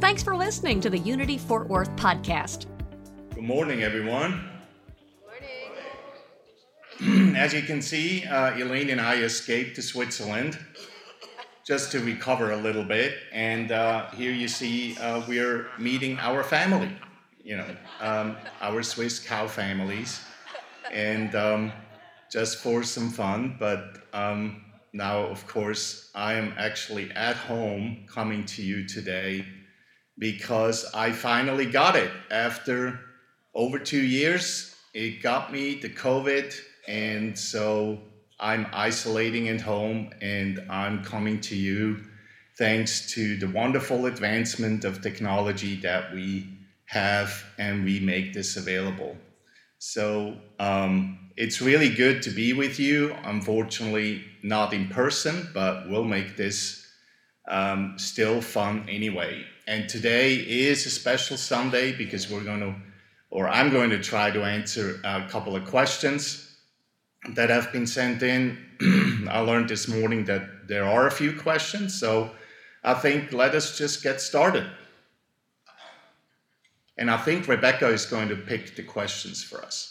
Thanks for listening to the Unity Fort Worth podcast. Good morning, everyone. Good morning. As you can see, Elaine and I escaped to Switzerland just to recover a little bit, and here you see we're meeting our family, our Swiss cow families, and just for some fun, but now, of course, I am actually at home coming to you today because I finally got it. After over 2 years, it got me the COVID, and so I'm isolating at home, and I'm coming to you thanks to the wonderful advancement of technology that we have, and we make this available. So it's really good to be with you. Unfortunately, not in person, but we'll make this still fun anyway. And today is a special Sunday because I'm going to try to answer a couple of questions that have been sent in. I learned this morning that there are a few questions, so I think let us just get started. And I think Rebecca is going to pick the questions for us.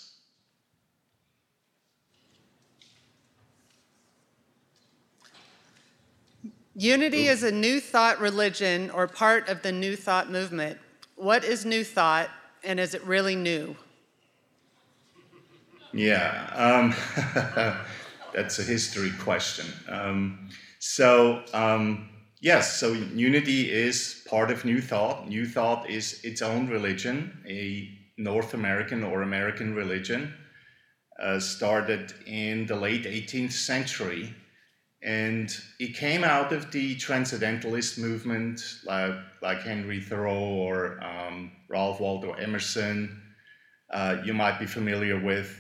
Unity is a New Thought religion or part of the New Thought movement. What is New Thought, and is it really new? Yeah, that's a history question. So Unity is part of New Thought. New Thought is its own religion, a North American or American religion, started in the late 18th century. And it came out of the Transcendentalist movement, like Henry Thoreau or Ralph Waldo Emerson, you might be familiar with.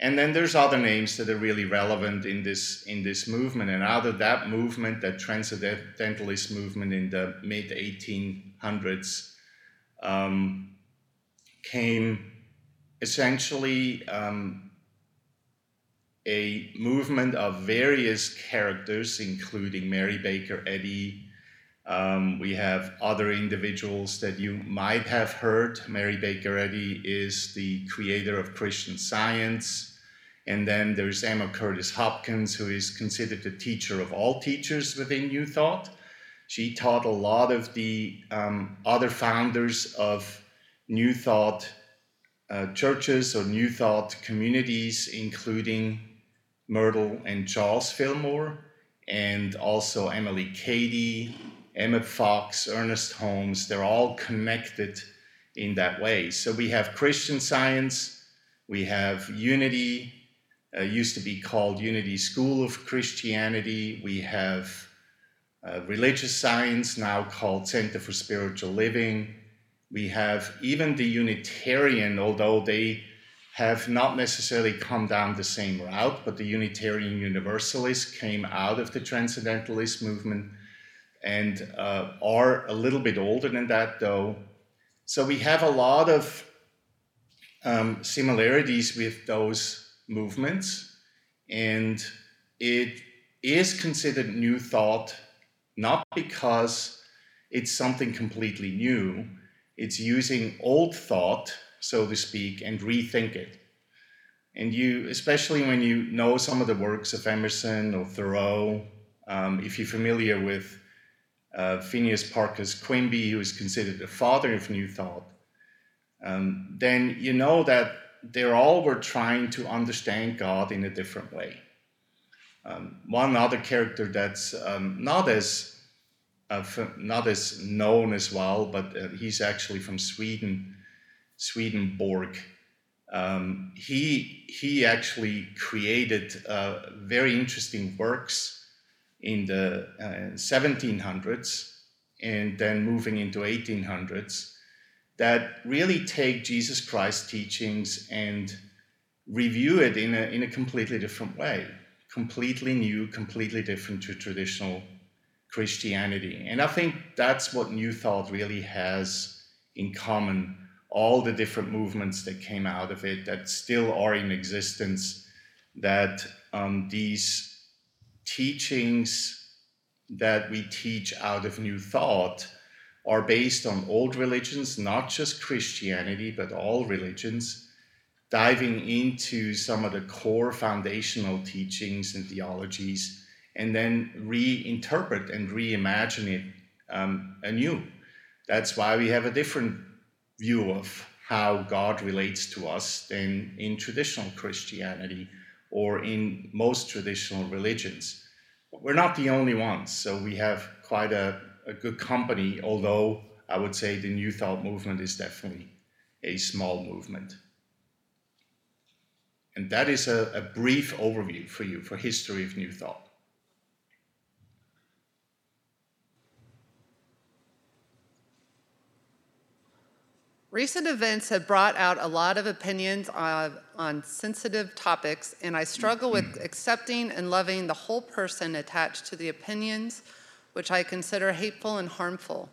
And then there's other names that are really relevant in this movement. And out of that movement, that Transcendentalist movement in the mid-1800s, came essentially a movement of various characters, including Mary Baker Eddy. We have other individuals that you might have heard. Mary Baker Eddy is the creator of Christian Science. And then there's Emma Curtis Hopkins, who is considered the teacher of all teachers within New Thought. She taught a lot of the other founders of New Thought churches or New Thought communities, including Myrtle and Charles Fillmore, and also Emily Cady, Emmett Fox, Ernest Holmes. They're all connected in that way. So we have Christian Science, we have Unity, used to be called Unity School of Christianity. We have Religious Science, now called Center for Spiritual Living. We have even the Unitarian, although they have not necessarily come down the same route, but the Unitarian Universalists came out of the Transcendentalist movement and are a little bit older than that, though. So we have a lot of similarities with those movements, and it is considered New Thought, not because it's something completely new. It's using old thought, so to speak, and rethink it. And you, especially when you know some of the works of Emerson or Thoreau, if you're familiar with Phineas Parkas Quimby, who is considered the father of New Thought, then you know that they all were trying to understand God in a different way. One other character that's not as known as well, but he's actually from Sweden, Swedenborg. He actually created very interesting works in the 1700s and then moving into 1800s. that really take Jesus Christ's teachings and review it in a completely different way, completely new, completely different to traditional Christianity. And I think that's what New Thought really has in common, all the different movements that came out of it that still are in existence, that these teachings that we teach out of New Thought are based on old religions, not just Christianity, but all religions, diving into some of the core foundational teachings and theologies, and then reinterpret and reimagine it anew. That's why we have a different view of how God relates to us than in traditional Christianity or in most traditional religions. We're not the only ones, so we have quite a good company, although I would say the New Thought movement is definitely a small movement. And that is a brief overview for you, for history of New Thought. Recent events have brought out a lot of opinions on sensitive topics, and I struggle with accepting and loving the whole person attached to the opinions, which I consider hateful and harmful.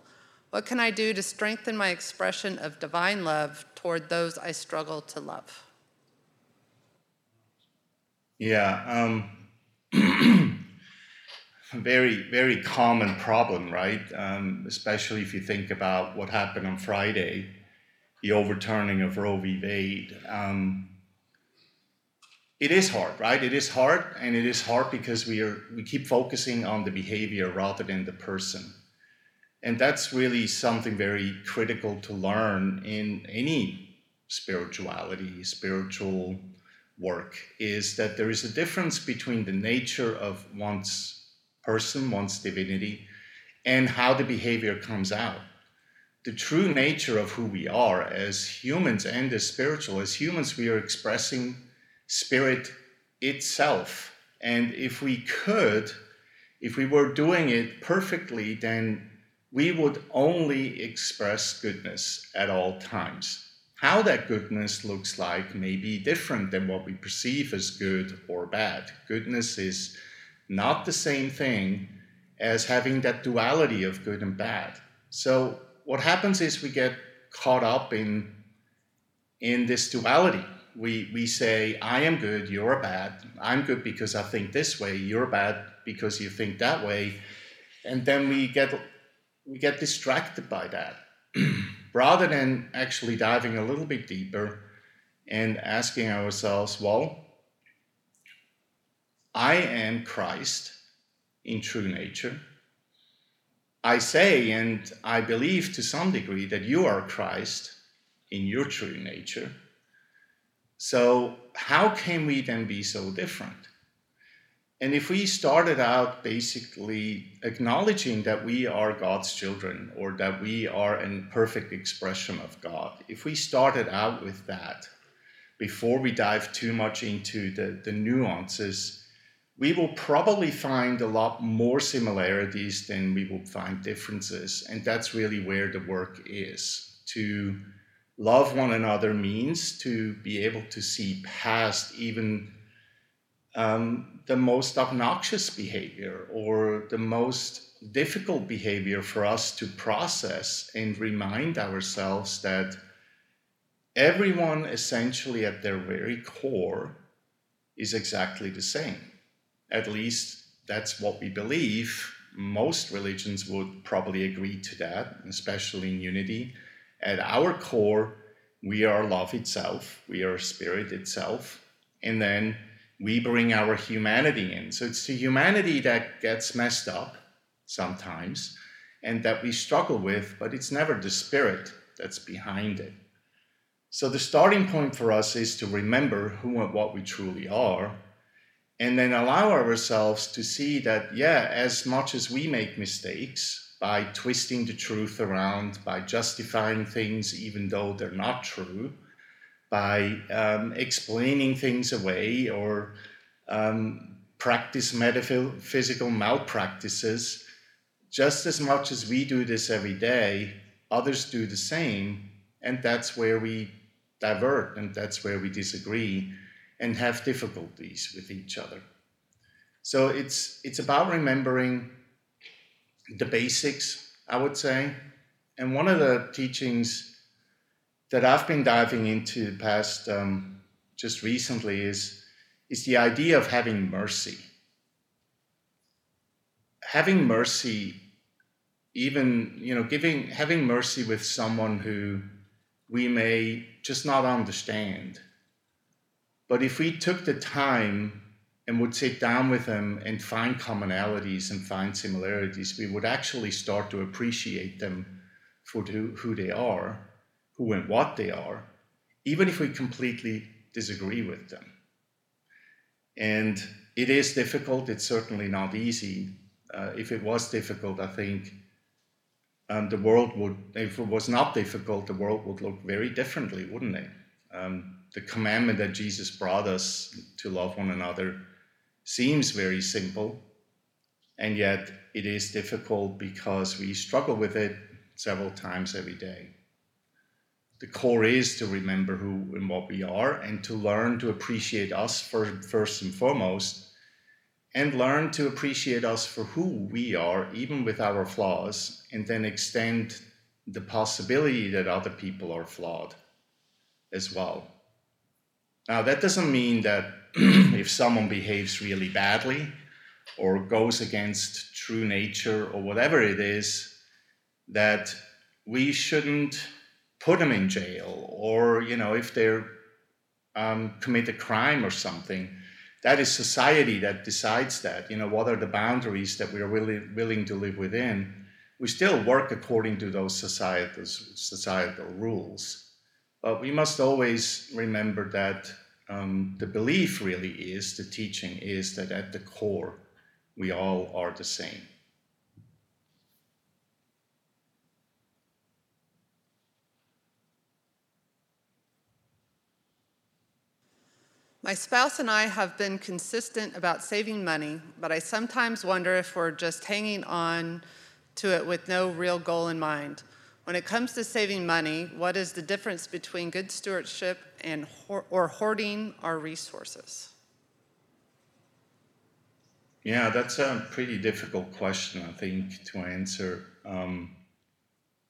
What can I do to strengthen my expression of divine love toward those I struggle to love? Yeah, very, very common problem, right? Especially if you think about what happened on Friday, the overturning of Roe v. Wade. It is hard, right? It is hard, and it is hard because we keep focusing on the behavior rather than the person. And that's really something very critical to learn in any spiritual work, is that there is a difference between the nature of one's person, one's divinity, and how the behavior comes out. The true nature of who we are as humans and as spiritual, as humans, we are expressing spirit itself. And if we could, if we were doing it perfectly, then we would only express goodness at all times. How that goodness looks like may be different than what we perceive as good or bad. Goodness is not the same thing as having that duality of good and bad. So what happens is we get caught up in this duality. We say, I am good, you're bad. I'm good because I think this way, you're bad because you think that way. And then we get distracted by that rather than actually diving a little bit deeper and asking ourselves, well, I am Christ in true nature. I say, and I believe to some degree, that you are Christ in your true nature. So how can we then be so different? And if we started out basically acknowledging that we are God's children, or that we are an imperfect expression of God, if we started out with that, before we dive too much into the nuances, we will probably find a lot more similarities than we will find differences. And that's really where the work is. To love one another means to be able to see past even the most obnoxious behavior or the most difficult behavior for us to process, and remind ourselves that everyone essentially at their very core is exactly the same. At least that's what we believe. Most religions would probably agree to that, especially in Unity. At our core, we are love itself, we are spirit itself, and then we bring our humanity in. So it's the humanity that gets messed up sometimes and that we struggle with, but it's never the spirit that's behind it. So the starting point for us is to remember who and what we truly are, and then allow ourselves to see that, yeah, as much as we make mistakes by twisting the truth around, by justifying things even though they're not true, by explaining things away, or practice metaphysical malpractices, just as much as we do this every day, others do the same, And that's where we divert, and that's where we disagree and have difficulties with each other. So it's about remembering the basics, I would say. And one of the teachings that I've been diving into past just recently is the idea of having mercy. Having mercy, even, you know, having mercy with someone who we may just not understand. But if we took the time and would sit down with them and find commonalities and find similarities, we would actually start to appreciate them for who they are, who and what they are, even if we completely disagree with them. And it is difficult. It's certainly not easy. If it was difficult, I think the world would, if it was not difficult, the world would look very differently, wouldn't it? The commandment that Jesus brought us to love one another seems very simple, and yet it is difficult because we struggle with it several times every day. The core is to remember who and what we are, and to learn to appreciate us first and foremost, and learn to appreciate us for who we are, even with our flaws, and then extend the possibility that other people are flawed as well. Now, that doesn't mean that if someone behaves really badly or goes against true nature or whatever it is, that we shouldn't put them in jail, or, you know, if they commit a crime or something. That is society that decides that, you know, what are the boundaries that we are really willing to live within. We still work according to those societal rules. But we must always remember that the belief really is, the teaching is, that at the core, we all are the same. My spouse and I have been consistent about saving money, but I sometimes wonder if we're just hanging on to it with no real goal in mind. When it comes to saving money, what is the difference between good stewardship and or hoarding our resources? Yeah, that's a pretty difficult question, I think, to answer.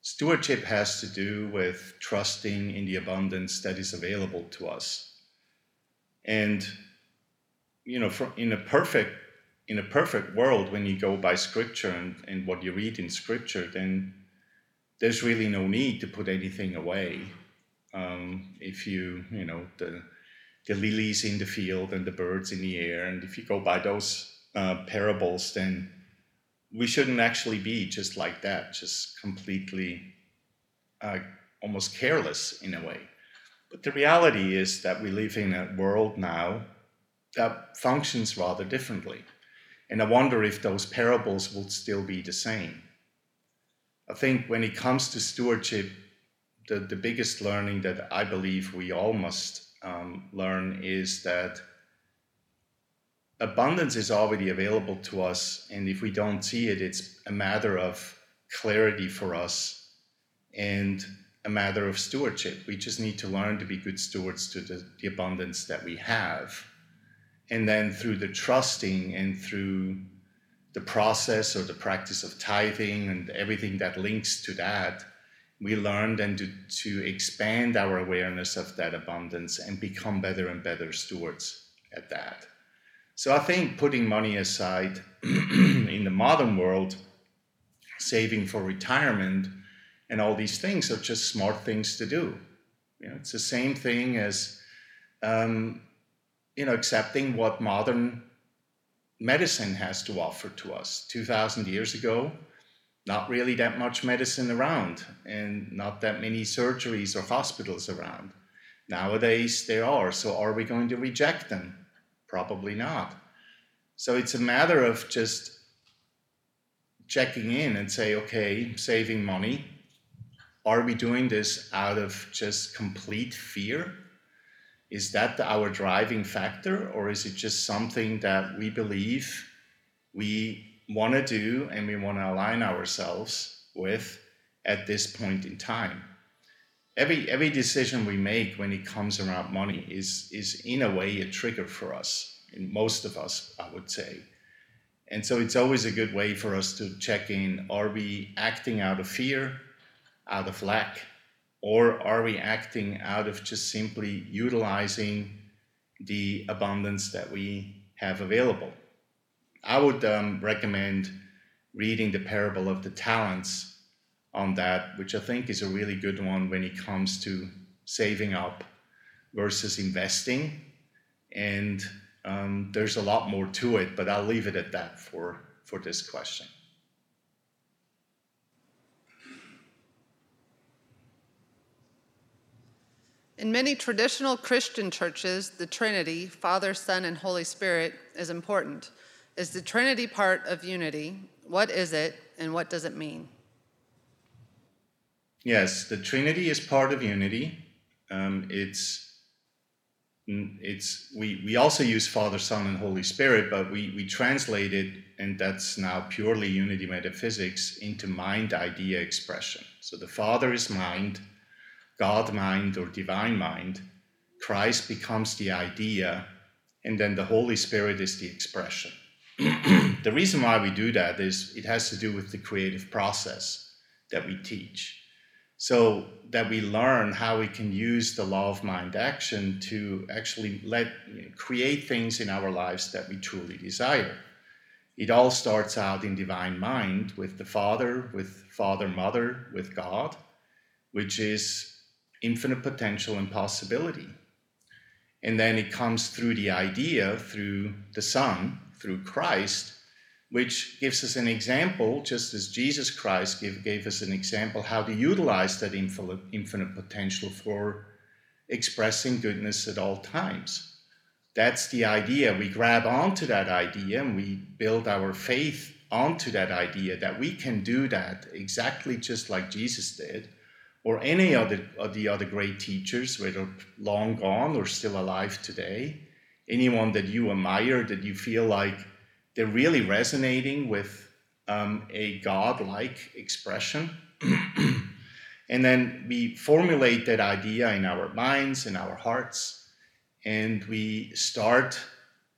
Stewardship has to do with trusting in the abundance that is available to us. And, you know, in a perfect world, when you go by Scripture and what you read in Scripture, then there's really no need to put anything away. If you know, the lilies in the field and the birds in the air, and if you go by those parables, then we shouldn't actually be just like that, just completely almost careless in a way. But the reality is that we live in a world now that functions rather differently. And I wonder if those parables would still be the same. I think when it comes to stewardship, the biggest learning that I believe we all must learn is that abundance is already available to us. And if we don't see it, it's a matter of clarity for us and a matter of stewardship. We just need to learn to be good stewards to the abundance that we have. And then through the trusting and through the process or the practice of tithing and everything that links to that, we learn then to expand our awareness of that abundance and become better and better stewards at that. So I think putting money aside in the modern world, saving for retirement and all these things are just smart things to do. You know, it's the same thing as you know, accepting what modern medicine has to offer to us. 2,000 years ago, not really that much medicine around and not that many surgeries or hospitals around. Nowadays there are, so are we going to reject them? Probably not. So it's a matter of just checking in and say, okay, saving money. Are we doing this out of just complete fear? Is that our driving factor, or is it just something that we believe we want to do and we want to align ourselves with at this point in time? every decision we make when it comes around money is in a way a trigger for us, in most of us, I would say. And so it's always a good way for us to check in. Are we acting out of fear, out of lack, or are we acting out of just simply utilizing the abundance that we have available? I would recommend reading the parable of the talents on that, which I think is a really good one when it comes to saving up versus investing. And there's a lot more to it, but I'll leave it at that for this question. In many traditional Christian churches, the Trinity, Father, Son, and Holy Spirit, is important. Is the Trinity part of unity? What is it, and what does it mean? Yes, the Trinity is part of unity. We also use Father, Son, and Holy Spirit, but we translate it, and that's now purely unity metaphysics, into mind, idea, expression. So the Father is mind, God mind or divine mind, Christ becomes the idea, and then the Holy Spirit is the expression. The reason why we do that is it has to do with the creative process that we teach, so that we learn how we can use the law of mind action to actually create things in our lives that we truly desire. It all starts out in divine mind with the Father, with Father, Mother, with God, which is infinite potential and possibility. And then it comes through the idea, through the Son, through Christ, which gives us an example, just as Jesus Christ gave us an example, how to utilize that infinite potential for expressing goodness at all times. That's the idea. We grab onto that idea and we build our faith onto that idea that we can do that exactly just like Jesus did, or any other of the other great teachers, whether long gone or still alive today, anyone that you admire, that you feel like they're really resonating with a God-like expression. And then we formulate that idea in our minds, in our hearts, and we start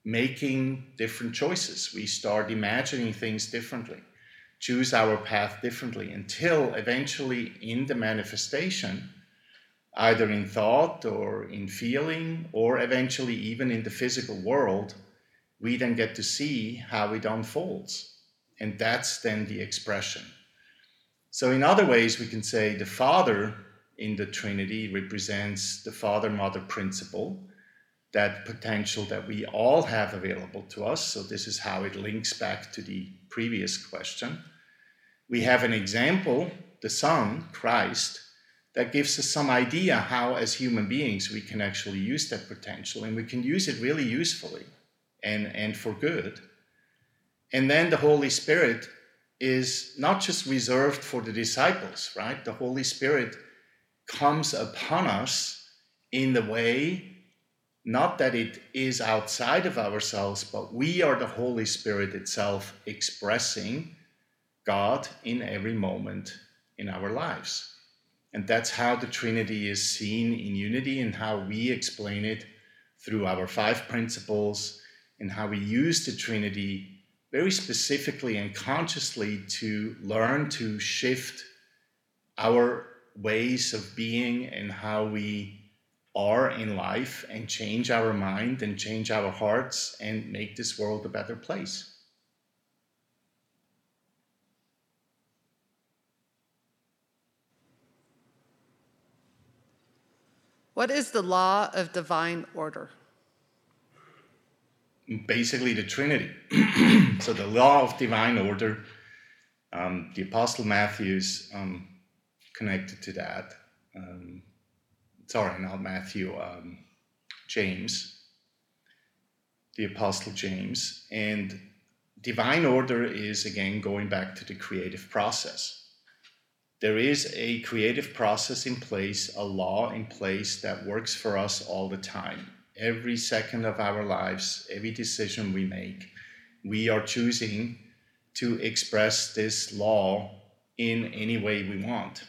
making different choices. We start imagining things differently, choose our path differently, until eventually in the manifestation, either in thought or in feeling, or eventually even in the physical world, we then get to see how it unfolds. And that's then the expression. So in other ways, we can say the Father in the Trinity represents the Father-Mother principle, that potential that we all have available to us. So this is how it links back to the previous question. We have an example, the Son, Christ, that gives us some idea how as human beings we can actually use that potential, and we can use it really usefully and for good. And then the Holy Spirit is not just reserved for the disciples, right? The Holy Spirit comes upon us in the way, not that it is outside of ourselves, but we are the Holy Spirit itself expressing God in every moment in our lives. And that's how the Trinity is seen in unity, and how we explain it through our 5 principles, and how we use the Trinity very specifically and consciously to learn to shift our ways of being and how we are in life, and change our mind and change our hearts and make this world a better place. What is the law of divine order? Basically the Trinity. So the law of divine order, the Apostle Matthew's connected to that. James, the Apostle James. And divine order is, again, going back to the creative process. There is a creative process in place, a law in place that works for us all the time. Every second of our lives, every decision we make, we are choosing to express this law in any way we want.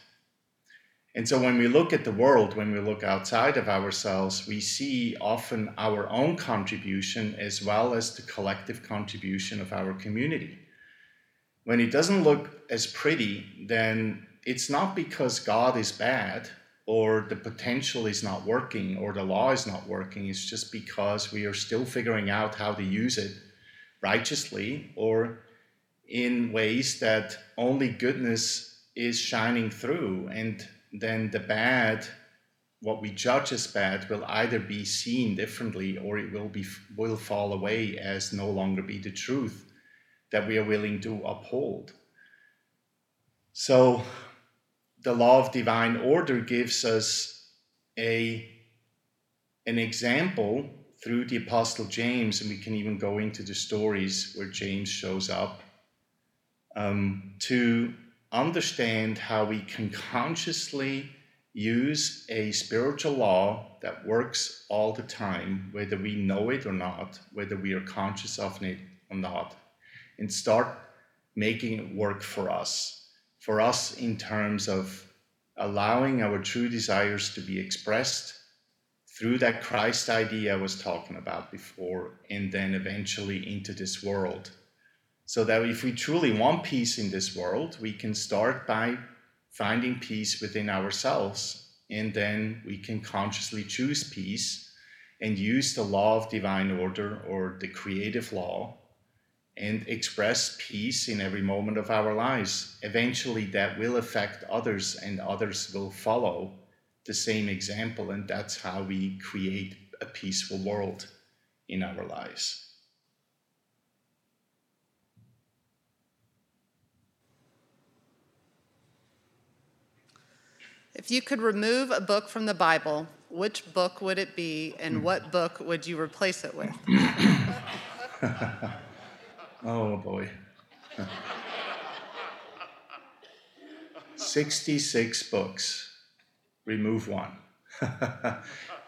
And so when we look at the world, when we look outside of ourselves, we see often our own contribution as well as the collective contribution of our community. When it doesn't look as pretty, then it's not because God is bad or the potential is not working or the law is not working. It's just because we are still figuring out how to use it righteously or in ways that only goodness is shining through. And then the bad, what we judge as bad, will either be seen differently or it will fall away as no longer be the truth that we are willing to uphold. So the law of divine order gives us an example through the Apostle James, and we can even go into the stories where James shows up, to understand how we can consciously use a spiritual law that works all the time, whether we know it or not, whether we are conscious of it or not, and start making it work for us in terms of allowing our true desires to be expressed through that Christ idea I was talking about before, and then eventually into this world. So that if we truly want peace in this world, we can start by finding peace within ourselves, and then we can consciously choose peace and use the law of divine order or the creative law and express peace in every moment of our lives. Eventually that will affect others, and others will follow the same example, and that's how we create a peaceful world in our lives. If you could remove a book from the Bible, which book would it be, and what book would you replace it with? Oh, boy. 66 books. Remove one.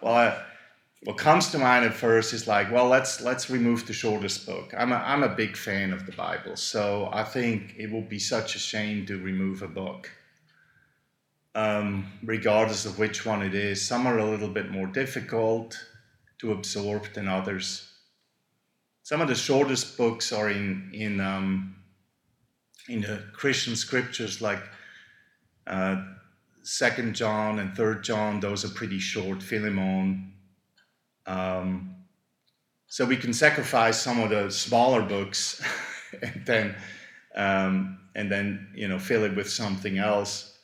Well, what comes to mind at first is like, well, let's remove the shortest book. I'm a big fan of the Bible, so I think it would be such a shame to remove a book, regardless of which one it is. Some are a little bit more difficult to absorb than others. Some of the shortest books are in the Christian scriptures, like 2 John and 3 John. Those are pretty short. Philemon. So we can sacrifice some of the smaller books and then fill it with something else.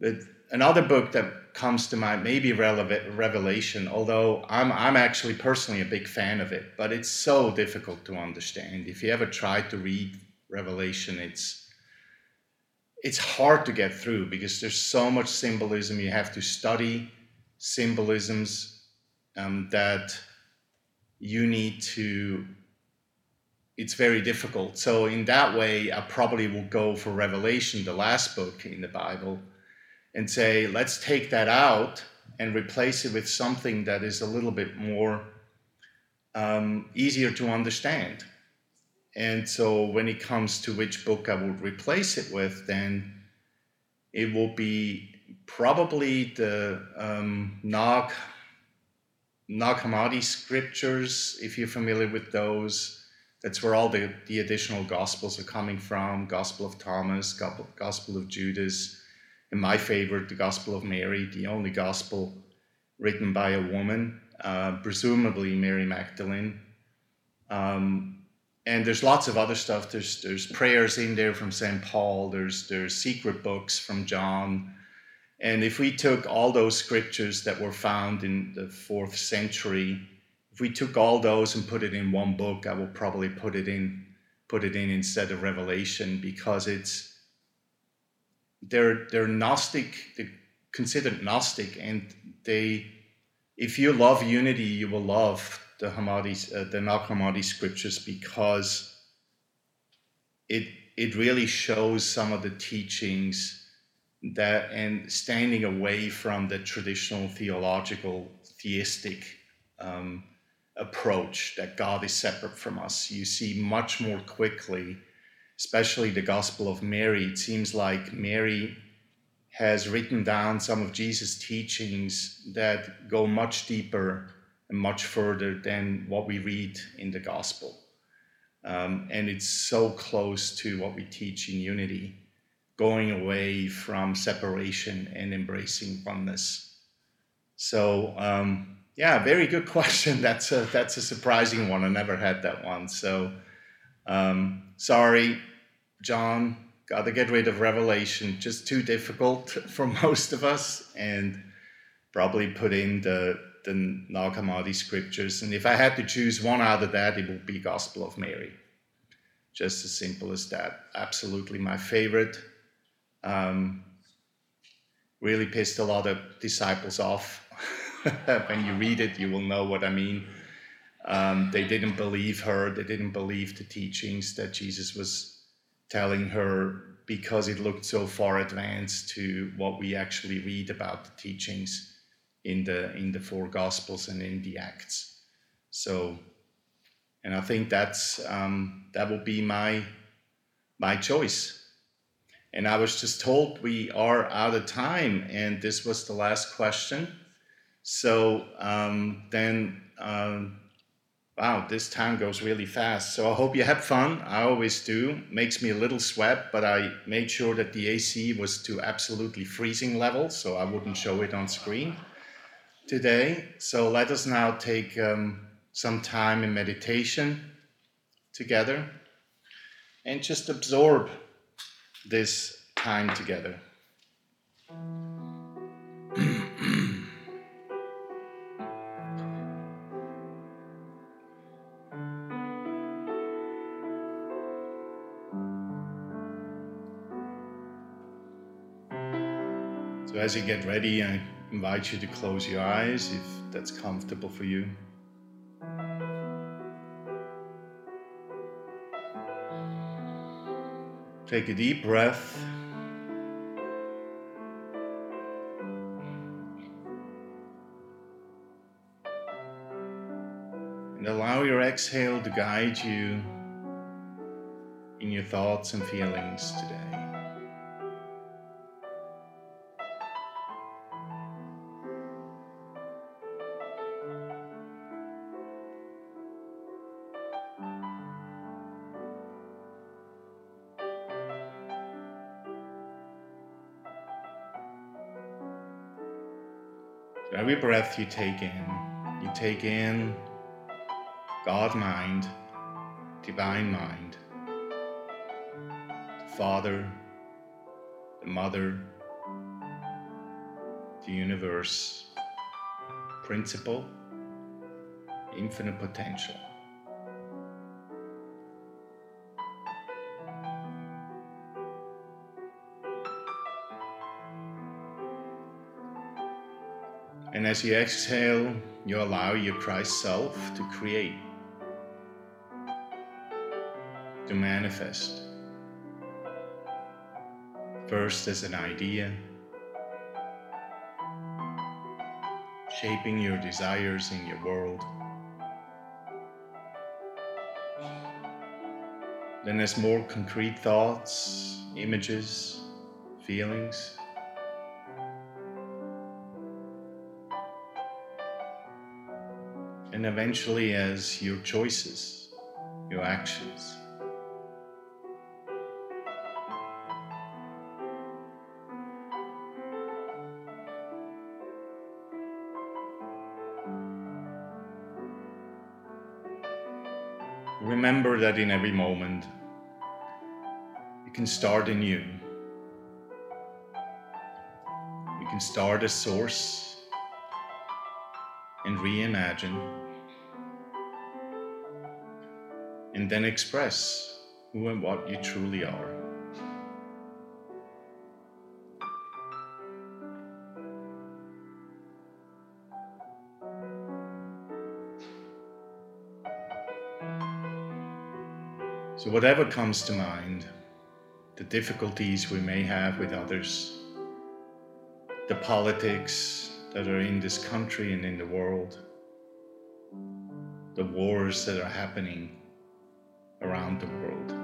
But another book that comes to mind, maybe Revelation, although I'm actually personally a big fan of it, but it's so difficult to understand. If you ever tried to read Revelation, it's hard to get through because there's so much symbolism. You have to study symbolisms that you need to, it's very difficult. So in that way, I probably will go for Revelation, the last book in the Bible, and say, let's take that out and replace it with something that is a little bit more easier to understand. And so when it comes to which book I would replace it with, then it will be probably the Nag Hammadi scriptures, if you're familiar with those. That's where all the additional Gospels are coming from, Gospel of Thomas, Gospel of Judas, and my favorite, the Gospel of Mary, the only gospel written by a woman, presumably Mary Magdalene. And there's lots of other stuff. There's prayers in there from St. Paul. There's secret books from John. And if we took all those scriptures that were found in the 4th century, if we took all those and put it in one book, I would probably put it in instead of Revelation, because they're Gnostic, they're considered Gnostic, and if you love unity, you will love the Nag Hammadi scriptures, because it really shows some of the teachings that, and standing away from the traditional theological, theistic approach that God is separate from us. You see much more quickly, especially the Gospel of Mary. It seems like Mary has written down some of Jesus' teachings that go much deeper and much further than what we read in the gospel. And it's so close to what we teach in Unity, going away from separation and embracing oneness. So, yeah, very good question. That's a surprising one. I never had that one. So, sorry, John, got to get rid of Revelation. Just too difficult for most of us, and probably put in the Nag Hammadi scriptures. And if I had to choose one out of that, it would be Gospel of Mary. Just as simple as that. Absolutely my favorite. Really pissed a lot of disciples off. When you read it, you will know what I mean. They didn't believe her. They didn't believe the teachings that Jesus was telling her because it looked so far advanced to what we actually read about the teachings in the four Gospels and in the Acts. So, and I think that's that would be my choice. And I was just told we are out of time, and this was the last question. So wow, this time goes really fast. So I hope you had fun. I always do. Makes me a little sweat, but I made sure that the AC was to absolutely freezing level, so I wouldn't show it on screen today. So let us now take some time in meditation together and just absorb this time together. So as you get ready, I invite you to close your eyes if that's comfortable for you. Take a deep breath. And allow your exhale to guide you in your thoughts and feelings today. Every breath you take in God mind, divine mind, the Father, the Mother, the universe, principle, infinite potential. And as you exhale, you allow your Christ self to create, to manifest, first as an idea, shaping your desires in your world, then as more concrete thoughts, images, feelings, and eventually as your choices, your actions. Remember that in every moment, you can start anew. You can start as source and reimagine. And then express who and what you truly are. So whatever comes to mind, the difficulties we may have with others, the politics that are in this country and in the world, the wars that are happening around the world.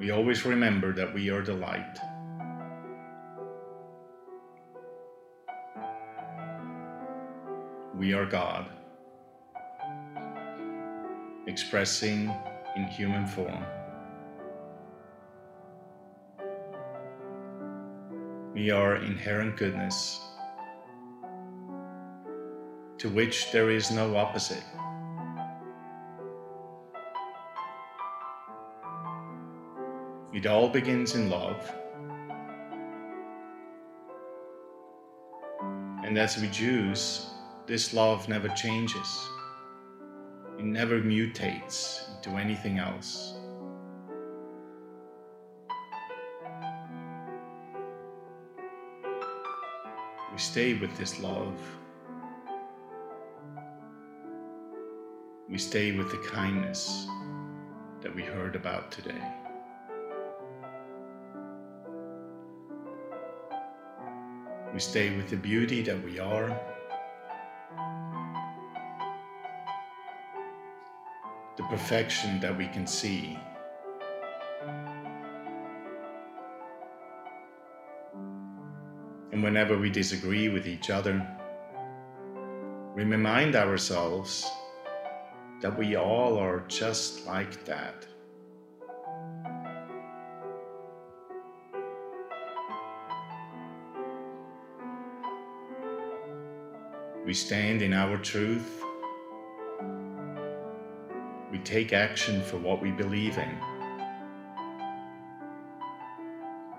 we always remember that we are the light. We are God, expressing in human form. We are inherent goodness, to which there is no opposite. It all begins in love. And as we choose, this love never changes. It never mutates into anything else. We stay with this love. We stay with the kindness that we heard about today. We stay with the beauty that we are, the perfection that we can see, and whenever we disagree with each other, we remind ourselves that we all are just like that. We stand in our truth. We take action for what we believe in.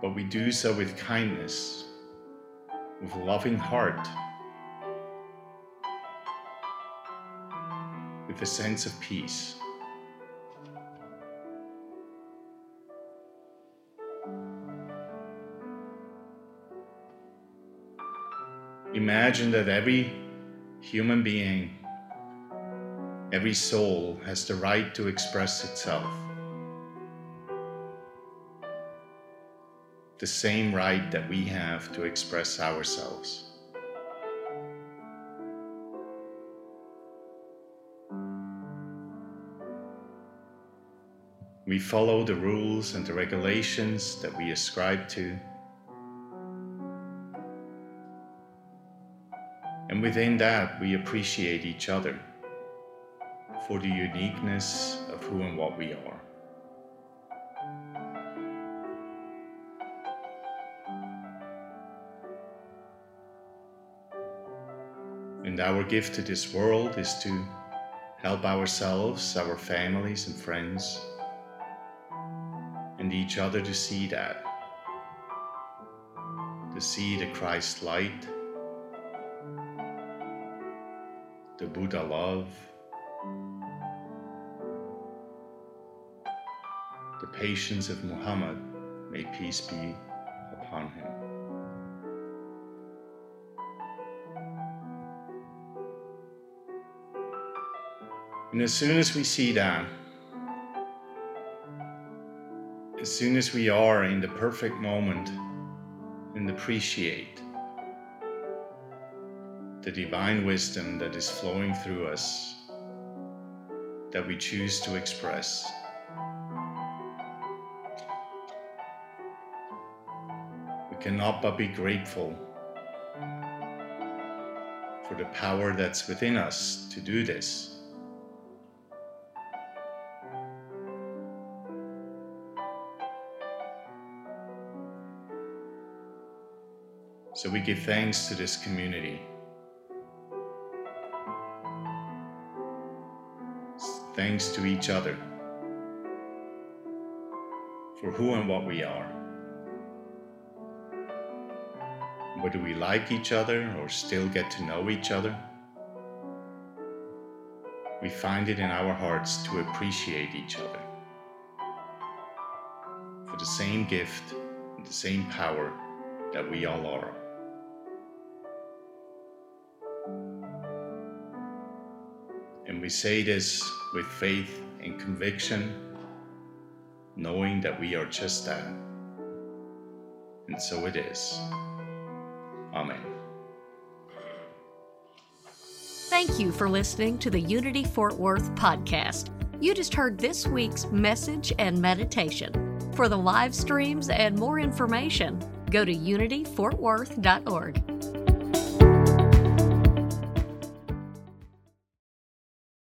But we do so with kindness, with a loving heart, with a sense of peace. Imagine that every human being, every soul has the right to express itself. The same right that we have to express ourselves. We follow the rules and the regulations that we ascribe to. And within that, we appreciate each other for the uniqueness of who and what we are. And our gift to this world is to help ourselves, our families and friends, and each other to see that, to see the Christ light, the Buddha love, the patience of Muhammad, may peace be upon him. And as soon as we see that, as soon as we are in the perfect moment and appreciate the divine wisdom that is flowing through us, that we choose to express. We cannot but be grateful for the power that's within us to do this. So we give thanks to this community. Thanks to each other for who and what we are. Whether we like each other or still get to know each other, we find it in our hearts to appreciate each other for the same gift and the same power that we all are. And we say this with faith and conviction, knowing that we are just that. And so it is. Amen. Thank you for listening to the Unity Fort Worth podcast. You just heard this week's message and meditation. For the live streams and more information, go to unityfortworth.org.